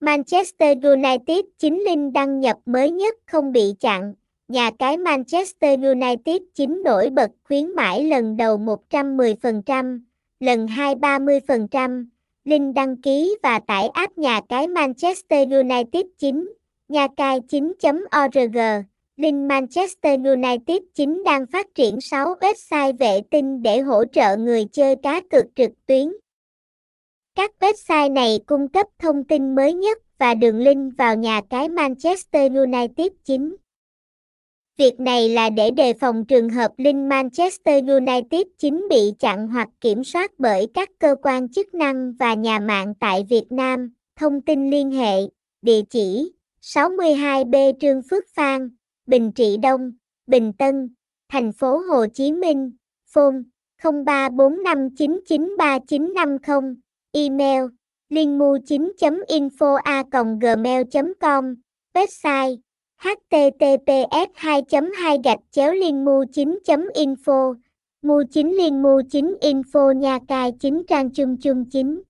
Manchester United chính Linh đăng nhập mới nhất không bị chặn. Nhà cái Manchester United chính nổi bật khuyến mãi lần đầu 110%, lần 2 30%. Linh đăng ký và tải app nhà cái Manchester United chính, nhacaimu9.org. Linh Manchester United chính đang phát triển 6 website vệ tinh để hỗ trợ người chơi cá cược trực tuyến. Các website này cung cấp thông tin mới nhất và đường link vào nhà cái Manchester United chính. Việc này là để đề phòng trường hợp link Manchester United chính bị chặn hoặc kiểm soát bởi các cơ quan chức năng và nhà mạng tại Việt Nam. Thông tin liên hệ, địa chỉ 62B Trương Phước Phan, Bình Trị Đông, Bình Tân, Thành phố Hồ Chí Minh, phone 0345993950, email linmu9.info@gmail.com, website https://linmu9.info mu9 linmu9 info nhacai 9 trang chung 9